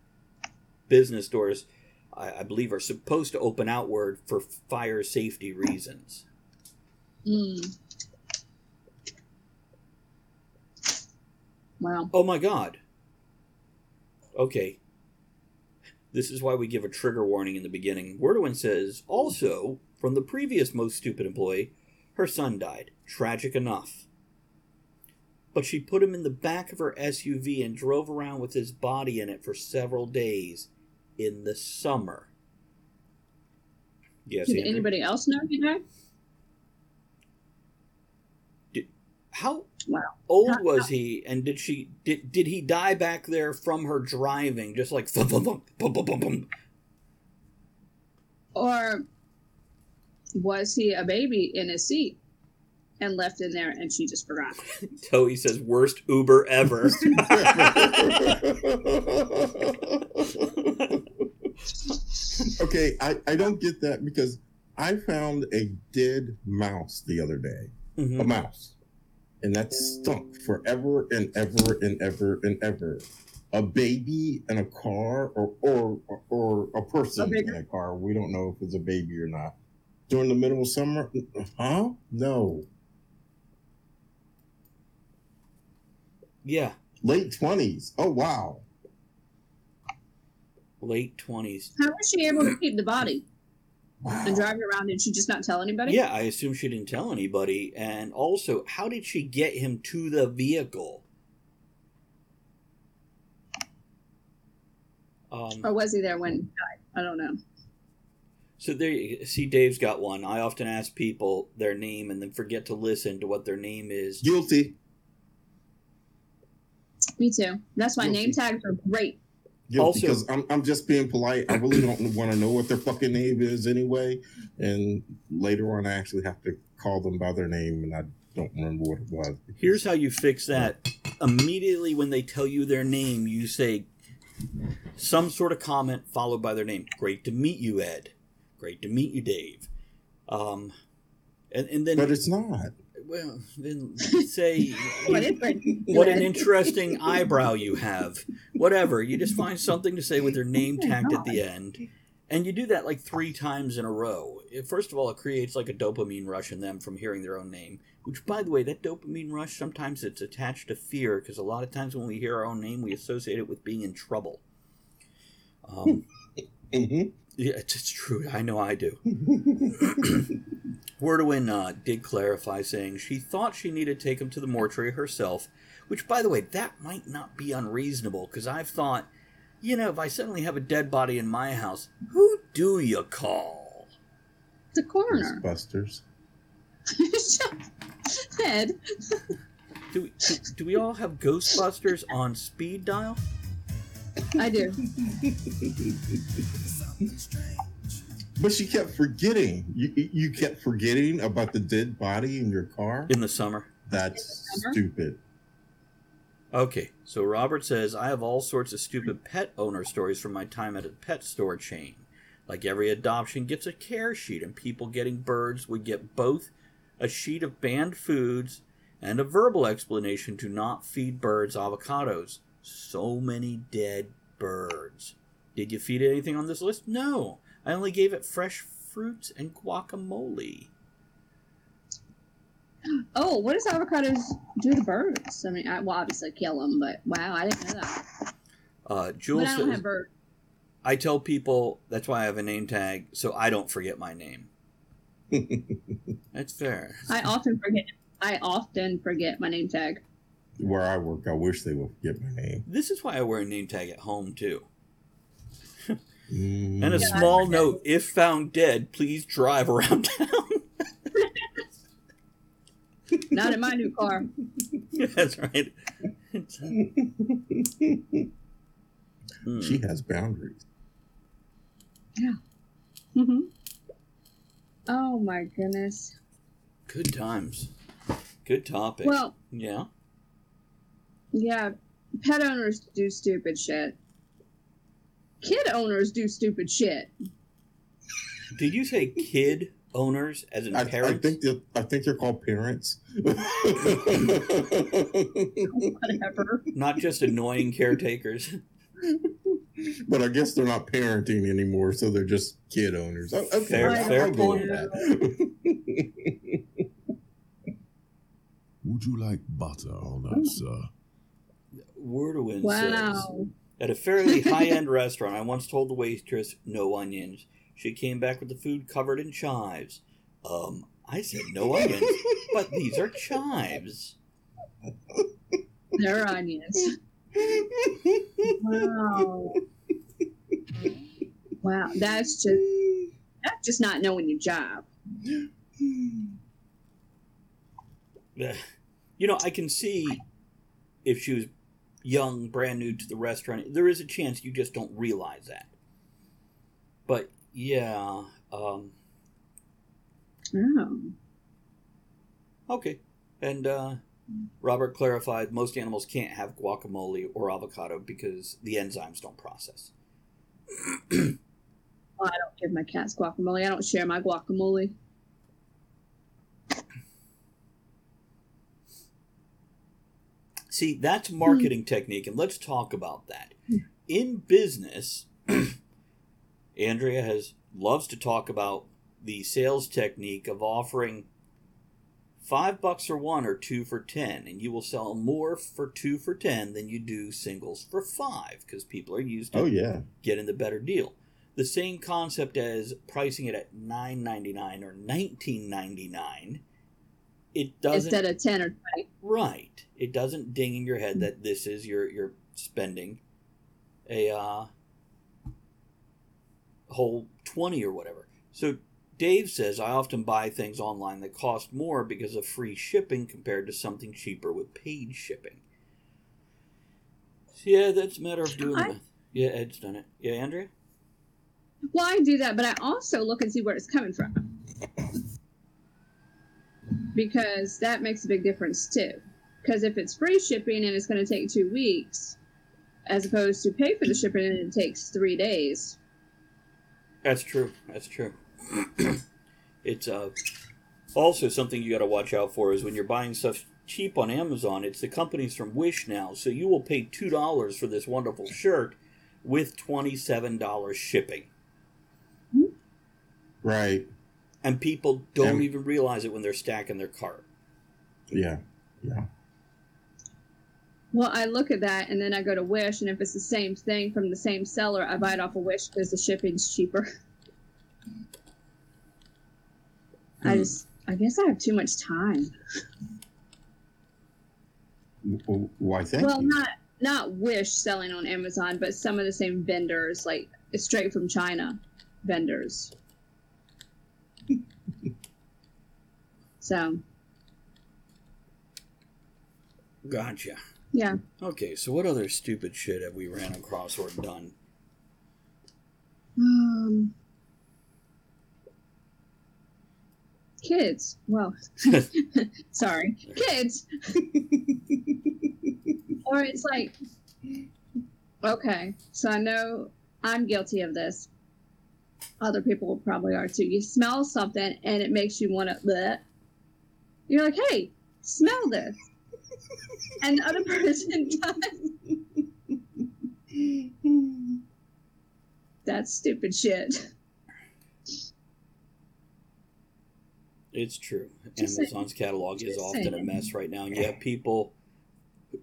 business doors, I, I believe, are supposed to open outward for fire safety reasons. Mm. Wow. Oh, my God. Okay. This is why we give a trigger warning in the beginning. Word-O-Win says, also, from the previous most stupid employee, her son died. Tragic enough. But she put him in the back of her S U V and drove around with his body in it for several days in the summer. Yes, Did Andrew? Anybody else know he died? How wow. old how, was how? he, and did she did did he die back there from her driving, just like thump, thump, thump, thump, thump, thump, thump. Or was he a baby in his seat and left in there, and she just forgot? Toby says, worst Uber ever. Okay, I, I don't get that, because I found a dead mouse the other day. Mm-hmm. A mouse. And that stunk forever and ever and ever and ever. A baby in a car, or or or a person a in a car. We don't know if it's a baby or not. During the middle of summer, huh? No. Yeah. Late twenties. Oh, wow. Late twenties. How was she able to keep the body? Wow. And driving around, did she just not tell anybody? Yeah, I assume she didn't tell anybody. And also, how did she get him to the vehicle? Um, or was he there when he died? I don't know. So there you see, Dave's got one. I often ask people their name and then forget to listen to what their name is. Guilty. Me too. That's why Guilty. Name tags are great. Yeah, also, because I'm I'm just being polite. I really don't want to know what their fucking name is anyway. And later on, I actually have to call them by their name, and I don't remember what it was. Here's how you fix that. Immediately when they tell you their name, you say some sort of comment followed by their name. Great to meet you, Ed. Great to meet you, Dave. Um, and, and then, but it's not. Well, then say, what, what an interesting eyebrow you have. Whatever. You just find something to say with your name tagged at the end. And you do that like three times in a row. First of all, it creates like a dopamine rush in them from hearing their own name. Which, by the way, that dopamine rush, sometimes it's attached to fear. Because a lot of times when we hear our own name, we associate it with being in trouble. Um, mm-hmm. Yeah, it's true. I know I do. Word-O-Win uh, did clarify, saying she thought she needed to take him to the mortuary herself, which, by the way, that might not be unreasonable, because I've thought, you know, if I suddenly have a dead body in my house, who do you call? The coroner. Ghostbusters. Ed. do, we, do, do we all have Ghostbusters on speed dial? I do. But she kept forgetting. You you kept forgetting about the dead body in your car? In the summer. That's the summer? Stupid. Okay, so Robert says, I have all sorts of stupid pet owner stories from my time at a pet store chain. Like every adoption gets a care sheet, and people getting birds would get both a sheet of banned foods and a verbal explanation to not feed birds avocados. So many dead birds. Did you feed it anything on this list? No. I only gave it fresh fruits and guacamole. Oh, what does avocados do to birds? I mean, I, well, obviously kill them, but wow, I didn't know that. Uh, Jules but I don't says, have birds. I tell people, that's why I have a name tag, so I don't forget my name. That's fair. I often forget. I often forget my name tag. Where I work, I wish they would forget my name. This is why I wear a name tag at home, too. Mm. And a yeah, small note, if found dead, please drive around town. Not in my new car. Yeah, that's right. hmm. She has boundaries. Yeah. Mm-hmm. Oh, my goodness. Good times. Good topic. Well, yeah. Yeah. Pet owners do stupid shit. Kid owners do stupid shit. Did you say kid owners as in I, parents? I think, they're, I think they're called parents. Whatever. Not just annoying caretakers. But I guess they're not parenting anymore, so they're just kid owners. Okay. Fair, I, fair point. Would you like butter on that, sir? Word-O-Win wow. says, at a fairly high-end restaurant, I once told the waitress, no onions. She came back with the food covered in chives. Um, I said no onions, but these are chives. They're onions. Wow. Wow, that's just, that's just not knowing your job. You know, I can see if she was young, brand new to the restaurant, there is a chance you just don't realize that. But, yeah. Um, oh. Okay. And uh, Robert clarified, most animals can't have guacamole or avocado because the enzymes don't process. Well, I don't give my cats guacamole. I don't share my guacamole. See, that's marketing technique, and let's talk about that. In business, Andrea has loves to talk about the sales technique of offering five bucks for one or two for ten, and you will sell more for two for ten than you do singles for five, because people are used to oh, yeah. getting the better deal. The same concept as pricing it at nine ninety-nine or nineteen ninety-nine. It doesn't, instead of ten or twenty. Right. It doesn't ding in your head that this is your you're spending a uh, whole twenty or whatever. So Dave says, I often buy things online that cost more because of free shipping compared to something cheaper with paid shipping. So yeah, that's a matter of doing I, that. Yeah, Ed's done it. Yeah, Andrea? Well, I do that, but I also look and see where it's coming from. Because that makes a big difference, too. Because if it's free shipping and it's going to take two weeks, as opposed to pay for the shipping and it takes three days. That's true. That's true. It's uh, also something you got to watch out for is when you're buying stuff cheap on Amazon, it's the companies from Wish now. So you will pay two dollars for this wonderful shirt with twenty-seven dollars shipping. Right. And people don't and, even realize it when they're stacking their cart. Yeah, yeah. Well, I look at that, and then I go to Wish, and if it's the same thing from the same seller, I buy it off of Wish because the shipping's cheaper. Hmm. I just, I guess I have too much time. Why, thank well, you. Well, not, not Wish selling on Amazon, but some of the same vendors, like straight from China vendors. So. Gotcha. Yeah. Okay, so what other stupid shit have we ran across or done? Um. Kids. Well, sorry. Kids. Or it's like, okay, so I know I'm guilty of this. Other people probably are too. You smell something and it makes you want to bleh. You're like, hey, smell this. And the other person does. That's stupid shit. It's true. Just Amazon's saying. Catalog is Just often saying. A mess right now. And you have people,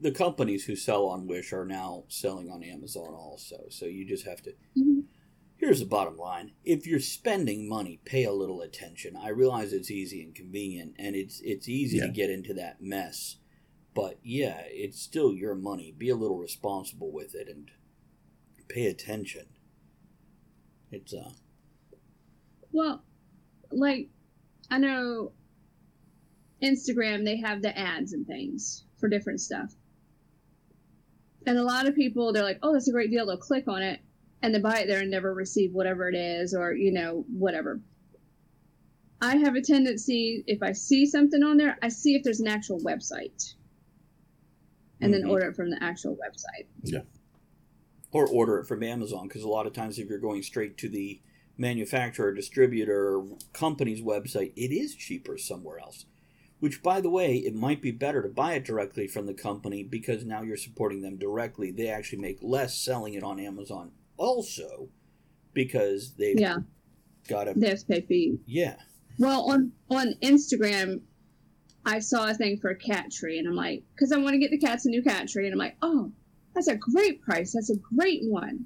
the companies who sell on Wish are now selling on Amazon also. So you just have to... Mm-hmm. Here's the bottom line. If you're spending money, pay a little attention. I realize it's easy and convenient, and it's it's easy yeah. to get into that mess. But, yeah, it's still your money. Be a little responsible with it and pay attention. It's, uh... Well, like... I know Instagram, they have the ads and things for different stuff. And a lot of people, they're like, oh, that's a great deal. They'll click on it and they buy it there and never receive whatever it is or, you know, whatever. I have a tendency, if I see something on there, I see if there's an actual website and mm-hmm. then order it from the actual website. Yeah. Or order it from Amazon, because a lot of times if you're going straight to the manufacturer, distributor, company's website, it is cheaper somewhere else. Which, by the way, it might be better to buy it directly from the company, because now you're supporting them directly. They actually make less selling it on Amazon also, because they've yeah. got a... They have to pay fees. Yeah. Well, on, on Instagram, I saw a thing for a cat tree, and I'm like, because I want to get the cats a new cat tree, and I'm like, oh, that's a great price. That's a great one.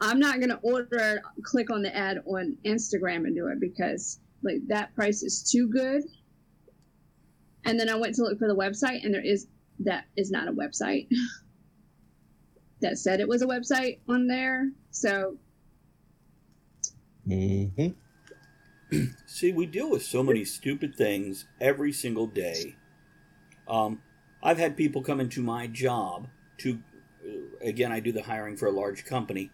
I'm not going to order, click on the ad on Instagram and do it, because like that price is too good. And then I went to look for the website, and there is, that is not a website that said it was a website on there. So. Mm-hmm. See, we deal with so many stupid things every single day. Um, I've had people come into my job to, again, I do the hiring for a large company.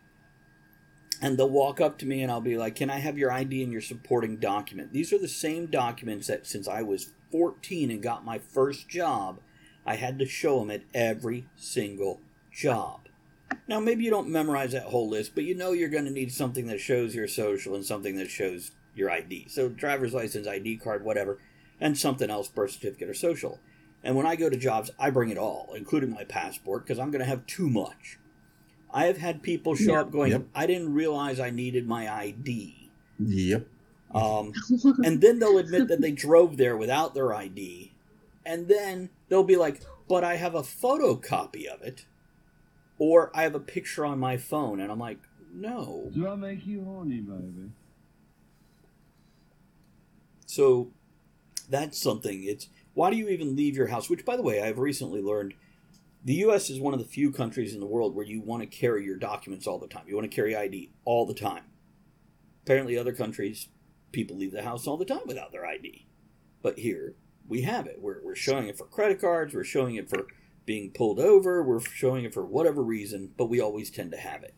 And they'll walk up to me and I'll be like, can I have your I D and your supporting document? These are the same documents that since I was fourteen and got my first job, I had to show them at every single job. Now, maybe you don't memorize that whole list, but you know you're going to need something that shows your social and something that shows your I D. So driver's license, I D card, whatever, and something else, birth certificate or social. And when I go to jobs, I bring it all, including my passport, because I'm going to have too much. I have had people show yep, up going, yep. I didn't realize I needed my I D. Yep. Um, and then they'll admit that they drove there without their I D. And then they'll be like, but I have a photocopy of it. Or I have a picture on my phone. And I'm like, no. Do I make you horny, baby? So that's something. It's why do you even leave your house? Which, by the way, I've recently learned. The U S is one of the few countries in the world where you want to carry your documents all the time. You want to carry I D all the time. Apparently other countries, people leave the house all the time without their I D. But here, we have it. We're, we're showing it for credit cards. We're showing it for being pulled over. We're showing it for whatever reason, but we always tend to have it.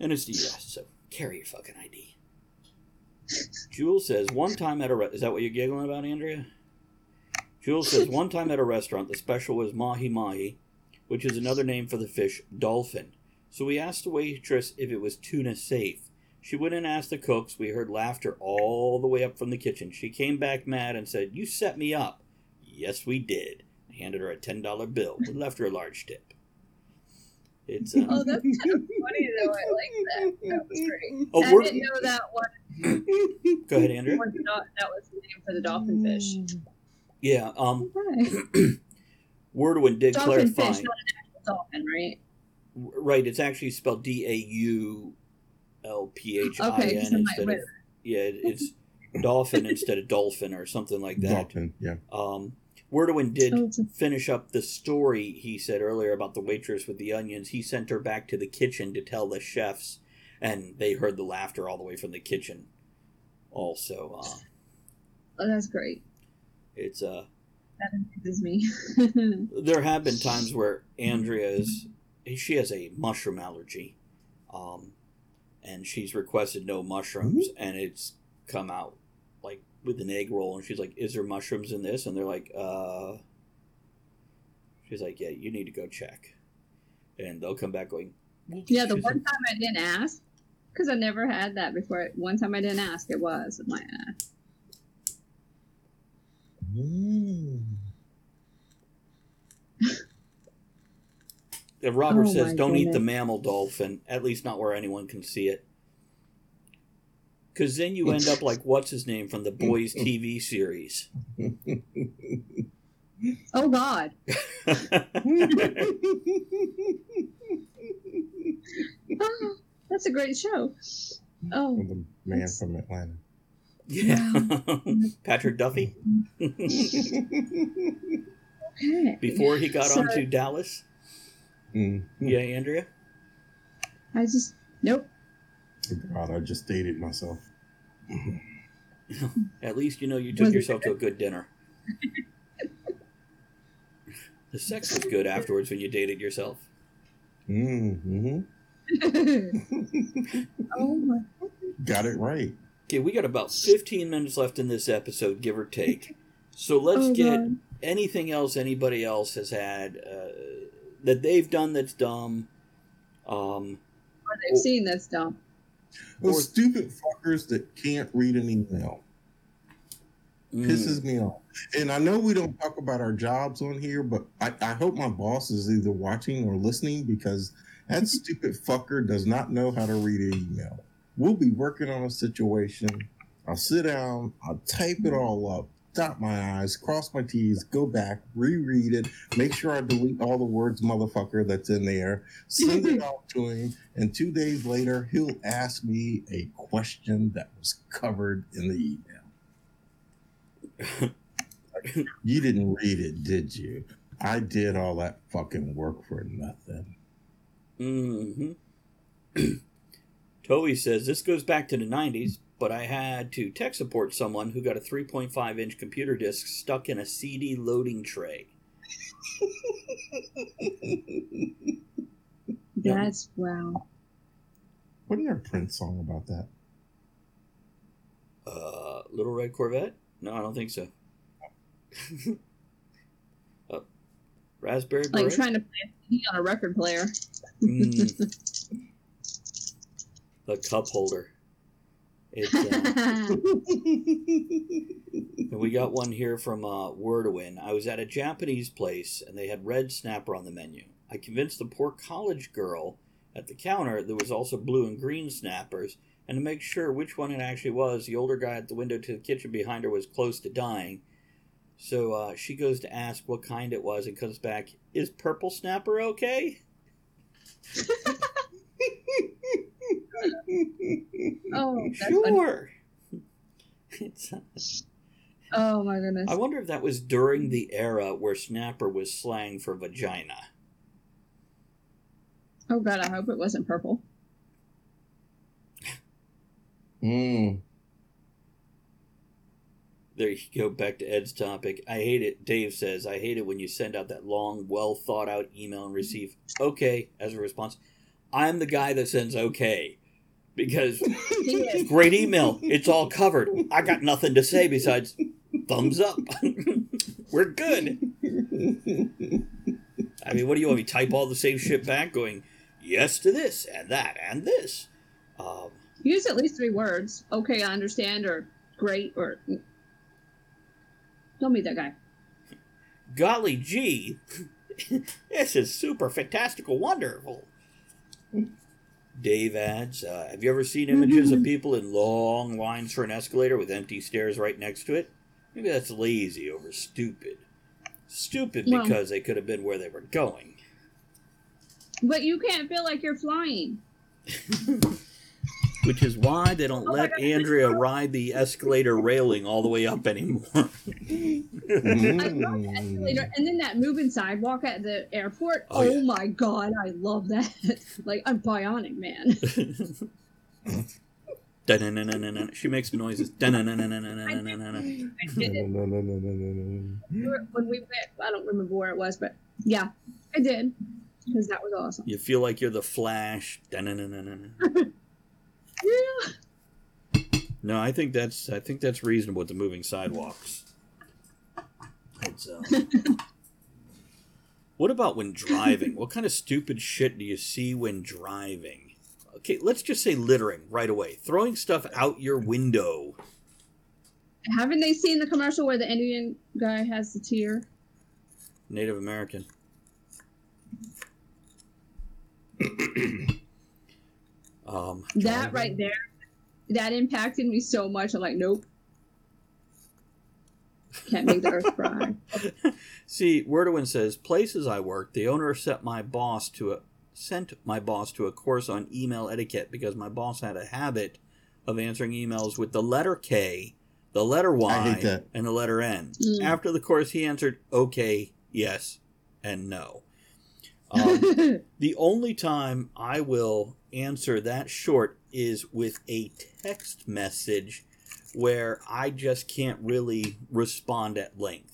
And it's the U S, so carry your fucking I D. Jules says, one time at a... Re- is that what you're giggling about, Andrea? Jules says, one time at a restaurant, the special was mahi-mahi, which is another name for the fish dolphin. So we asked the waitress if it was tuna safe. She went and asked the cooks. We heard laughter all the way up from the kitchen. She came back mad and said, you set me up. Yes, we did. I handed her a ten dollar bill. We left her a large tip. It's, um... Oh, that's kind of funny, though. I like that. That was great. Oh, I we're... didn't know that one. Go ahead, Andrew. That was the name for the dolphin fish. Yeah, um, okay. Word-O-Win did dolphin clarify. Fish, not an actual dolphin, right? Right, it's actually spelled D A U L P H I N okay, instead of, yeah, it's dolphin instead of dolphin or something like that. Dolphin, yeah. Um, Word-O-Win did oh, a... finish up the story he said earlier about the waitress with the onions. He sent her back to the kitchen to tell the chefs, and they heard the laughter all the way from the kitchen also. Uh, oh, that's great. It's uh that amazes me. There have been times where Andrea is she has a mushroom allergy, um, and she's requested no mushrooms, mm-hmm. and it's come out like with an egg roll, and she's like, "Is there mushrooms in this?" And they're like, "Uh," she's like, "Yeah, you need to go check," and they'll come back going, well, "Yeah." The one like, time I didn't ask because I never had that before. One time I didn't ask, it was my. Uh, Mm. Robert oh says, don't goodness. eat the mammal dolphin, at least not where anyone can see it. Because then you end up like what's-his-name from the Boys T V series. Oh, God. Oh, that's a great show. Oh, and the man that's... from Atlanta. Yeah. Patrick Duffy. Okay. Before he got so... onto Dallas. Mm-hmm. Yeah, Andrea? I just... Nope. God, I just dated myself. At least you know you took yourself to a good dinner. The sex was good afterwards when you dated yourself. Mm-hmm. Oh my God. Got it right. Okay, we got about fifteen minutes left in this episode, give or take. So let's oh, get God. anything else anybody else has had uh, that they've done that's dumb. Um, or they've or, seen that's dumb. Those stupid fuckers that can't read an email. Mm. Pisses me off. And I know we don't talk about our jobs on here, but I, I hope my boss is either watching or listening, because that stupid fucker does not know how to read an email. We'll be working on a situation. I'll sit down. I'll type it all up, dot my I's, cross my T's, go back, reread it, make sure I delete all the words motherfucker that's in there, send it out to him, and two days later, he'll ask me a question that was covered in the email. Like, you didn't read it, did you? I did all that fucking work for nothing. Mm-hmm. Toby says, this goes back to the nineties. But I had to tech support someone who got a three point five inch computer disc stuck in a C D loading tray. That's yeah. wow. Wasn't there a Prince song about that? Uh, Little Red Corvette? No, I don't think so. uh, Raspberry Like Beret? Trying to play a C D on a record player. mm. The cup holder. It's, uh, we got one here from uh, Word-O-Win. I was at a Japanese place, and they had red snapper on the menu. I convinced the poor college girl at the counter there was also blue and green snappers, and to make sure which one it actually was, the older guy at the window to the kitchen behind her was close to dying. So uh, she goes to ask what kind it was and comes back, is purple snapper okay? Oh, that's sure. It's, uh, oh my goodness. I wonder if that was during the era where snapper was slang for vagina. Oh God, I hope it wasn't purple. Mm. There you go, back to Ed's topic. I hate it, Dave says, I hate it when you send out that long, well thought out email and receive okay as a response. I'm the guy that sends okay. Because it's great email. It's all covered. I got nothing to say besides thumbs up. We're good. I mean, what do you want me to type all the same shit back going, yes to this and that and this? Um, Use at least three words. Okay, I understand, or great, or don't be that guy. Golly gee. This is super fantastical wonderful. Dave adds, uh, have you ever seen images of people in long lines for an escalator with empty stairs right next to it? Maybe that's lazy over stupid. Stupid well, because they could have been where they were going. But you can't feel like you're flying. Which is why they don't oh let God, Andrea ride the escalator railing all the way up anymore. I love the escalator. And then that moving sidewalk at the airport. Oh, oh yeah. My God, I love that. Like, I'm bionic, man. She makes noises. When we went, I don't remember where it was, but yeah, I did. Because that was awesome. You feel like you're the Flash. Yeah. No, I think that's I think that's reasonable with the moving sidewalks. It's, uh, what about when driving? What kind of stupid shit do you see when driving? Okay, let's just say littering right away. Throwing stuff out your window. Haven't they seen the commercial where the Indian guy has the tear? Native American. um, that right there, that impacted me so much. I'm like, nope. Can't make the earth cry. See, Word-O-Win says, places I worked, the owner sent my boss to a sent my boss to a course on email etiquette because my boss had a habit of answering emails with the letter K, the letter Y, and the letter N. Mm. After the course, he answered okay, yes, and no. Um, the only time I will answer that short is with a text message where I just can't really respond at length.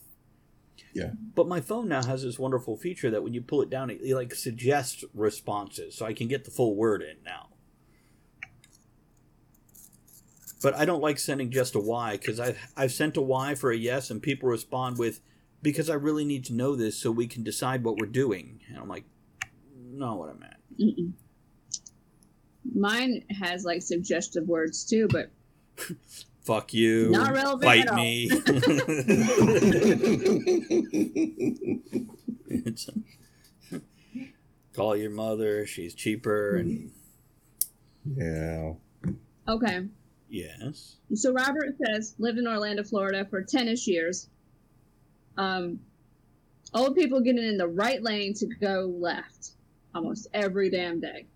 Yeah. But my phone now has this wonderful feature that when you pull it down, it, it like suggests responses, so I can get the full word in now. But I don't like sending just a Y, because I've, I've sent a Y for a yes, and people respond with, because I really need to know this so we can decide what we're doing. And I'm like, no, what I'm at. Mm-mm. Mine has, like, suggestive words, too, but... Fuck you. Not relevant Fight at all. me. It's, call your mother. She's cheaper. And... Yeah. Okay. Yes. So Robert says, lived in Orlando, Florida for ten-ish years. Um, old people getting in the right lane to go left almost every damn day.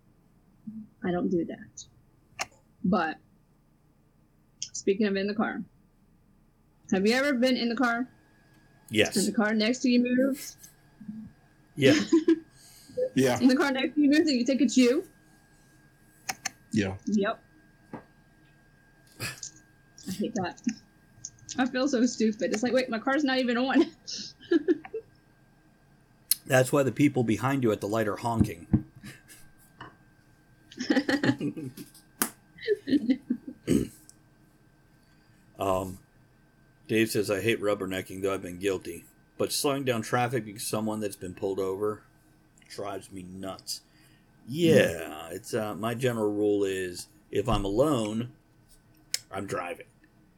I don't do that. But speaking of in the car, have you ever been in the car? Yes. In the car next to you moves? Yeah. Yeah. In the car next to you moves and you think it's you? Yeah. Yep. I hate that. I feel so stupid. It's like, wait, my car's not even on. That's why the people behind you at the light are honking. um, Dave says, I hate rubbernecking, though I've been guilty. But slowing down traffic because someone that's been pulled over drives me nuts. Yeah, it's uh, my general rule is, if I'm alone, I'm driving.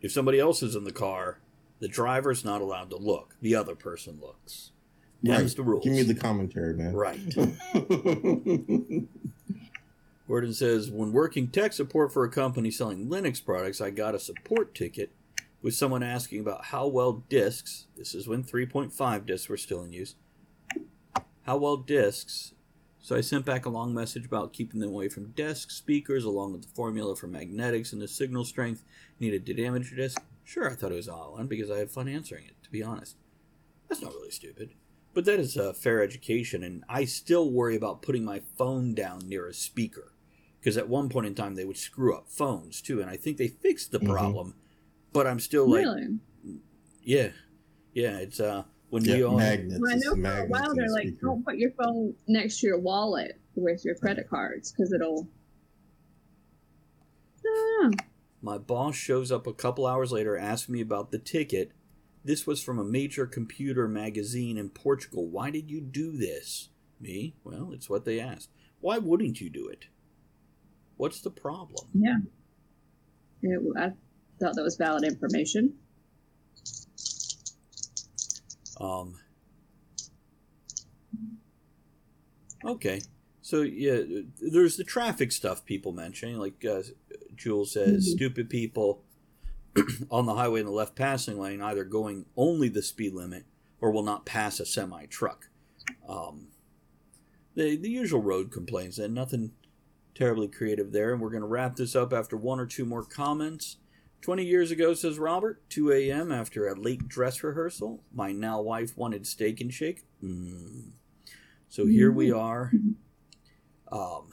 If somebody else is in the car, the driver's not allowed to look. The other person looks. That's right. The rules. Give me the commentary, man. Right. Gordon says, when working tech support for a company selling Linux products, I got a support ticket with someone asking about how well disks, this is when three point five disks were still in use, how well disks, so I sent back a long message about keeping them away from desk speakers, along with the formula for magnetics and the signal strength. Needed to damage your disc? Sure, I thought it was an odd one because I had fun answering it, to be honest. That's not really stupid. But that is a fair education, and I still worry about putting my phone down near a speaker. Because at one point in time, they would screw up phones, too, and I think they fixed the mm-hmm. problem. But I'm still like... Really? Yeah. Yeah, it's... uh when yeah, you all... Magnets. Well, I know for a while, they're like, speaker. Don't put your phone next to your wallet with your credit cards, because it'll... Ah. My boss shows up a couple hours later, asks me about the ticket. This was from a major computer magazine in Portugal. Why did you do this? Me? Well, it's what they asked. Why wouldn't you do it? What's the problem? Yeah. It, I thought that was valid information. Um. Okay. So, yeah, there's the traffic stuff people mentioning, like... Uh, Jules says, mm-hmm. stupid people on the highway in the left passing lane either going only the speed limit or will not pass a semi-truck. Um, the, the usual road complaints, and nothing terribly creative there. And we're going to wrap this up after one or two more comments. twenty years ago, says Robert, two a.m. after a late dress rehearsal, my now wife wanted Steak and Shake. Mm. So here we are. Um...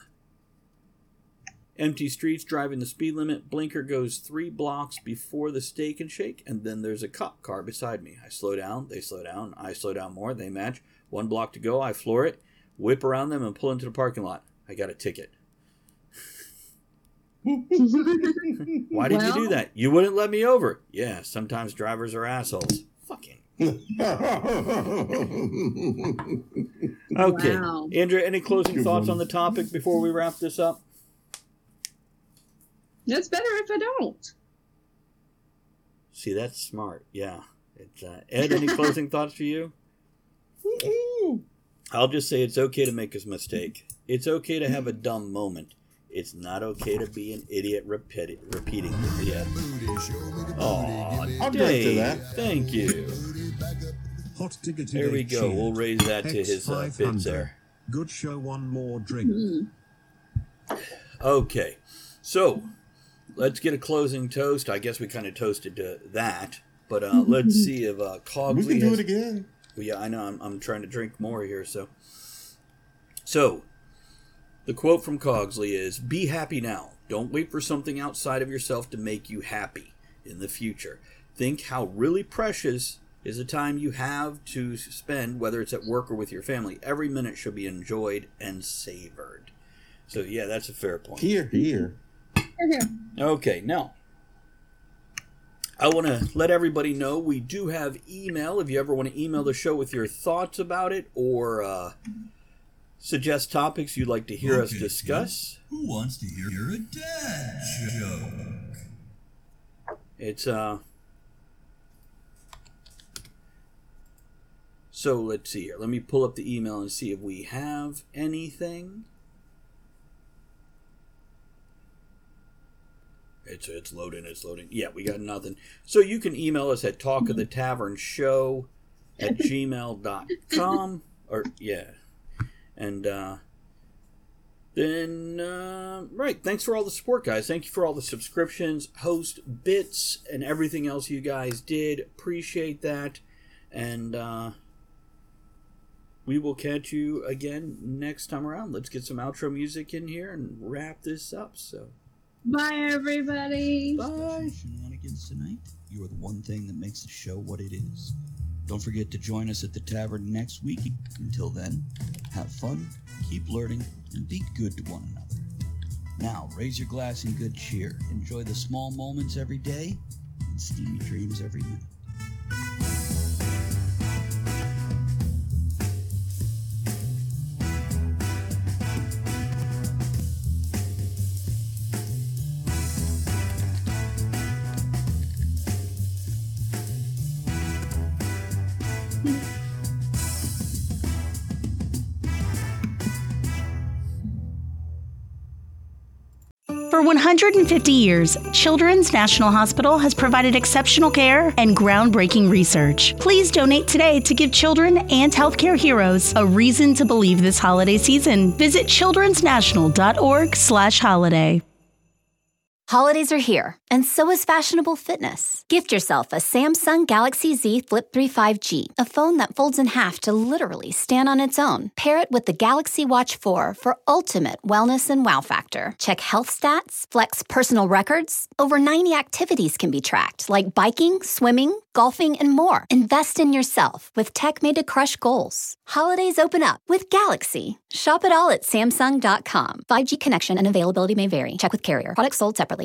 Empty streets, driving the speed limit. Blinker goes three blocks before the Steak and Shake, and then there's a cop car beside me. I slow down, they slow down, I slow down more, they match. One block to go, I floor it, whip around them, and pull into the parking lot. I got a ticket. Why did well, you do that? You wouldn't let me over. Yeah, sometimes drivers are assholes. Fucking. Okay. Wow. Andrea, any closing thoughts on the topic before we wrap this up? That's better if I don't. See, that's smart. Yeah. It's, uh, Ed, any closing thoughts for you? Woo-hoo. I'll just say it's okay to make a mistake. It's okay to have a dumb moment. It's not okay to be an idiot repeating repeating it. Oh, I'll drink to that. Thank you. Hot ticket. There we go. We'll raise that to his uh, bits there. Good show. One more drink. Okay, so let's get a closing toast. I guess we kind of toasted to that, but uh, let's see if uh, Cogsley. We can do has, it again. Well, yeah, I know. I'm, I'm trying to drink more here, so so. The quote from Cogsley is, "Be happy now. Don't wait for something outside of yourself to make you happy in the future. Think how really precious is the time you have to spend, whether it's at work or with your family. Every minute should be enjoyed and savored." So, yeah, that's a fair point. Here, here. Okay, now, I want to let everybody know we do have email. If you ever want to email the show with your thoughts about it or... Uh, Suggest topics you'd like to hear okay, us discuss. Who wants to hear a dad joke? It's, uh... So, let's see here. Let me pull up the email and see if we have anything. It's, it's loading, it's loading. Yeah, we got nothing. So, you can email us at talkofthetavernshow at gmail dot com. Or, yeah... And uh, then, uh, right, thanks for all the support, guys. Thank you for all the subscriptions, host bits, and everything else you guys did. Appreciate that. And uh, we will catch you again next time around. Let's get some outro music in here and wrap this up. So, bye, everybody. Bye. Shenanigans tonight. You are the one thing that makes the show what it is. Don't forget to join us at the tavern next week. Until then, have fun, keep learning, and be good to one another. Now, raise your glass in good cheer. Enjoy the small moments every day and steamy dreams every minute. For one hundred fifty years, Children's National Hospital has provided exceptional care and groundbreaking research. Please donate today to give children and healthcare heroes a reason to believe this holiday season. Visit childrens national dot org slash holiday. Holidays are here, and so is fashionable fitness. Gift yourself a Samsung Galaxy Z Flip three five G, a phone that folds in half to literally stand on its own. Pair it with the Galaxy Watch four for ultimate wellness and wow factor. Check health stats, flex personal records. Over ninety activities can be tracked, like biking, swimming, golfing, and more. Invest in yourself with tech made to crush goals. Holidays open up with Galaxy. Shop it all at samsung dot com. five G connection and availability may vary. Check with carrier. Products sold separately.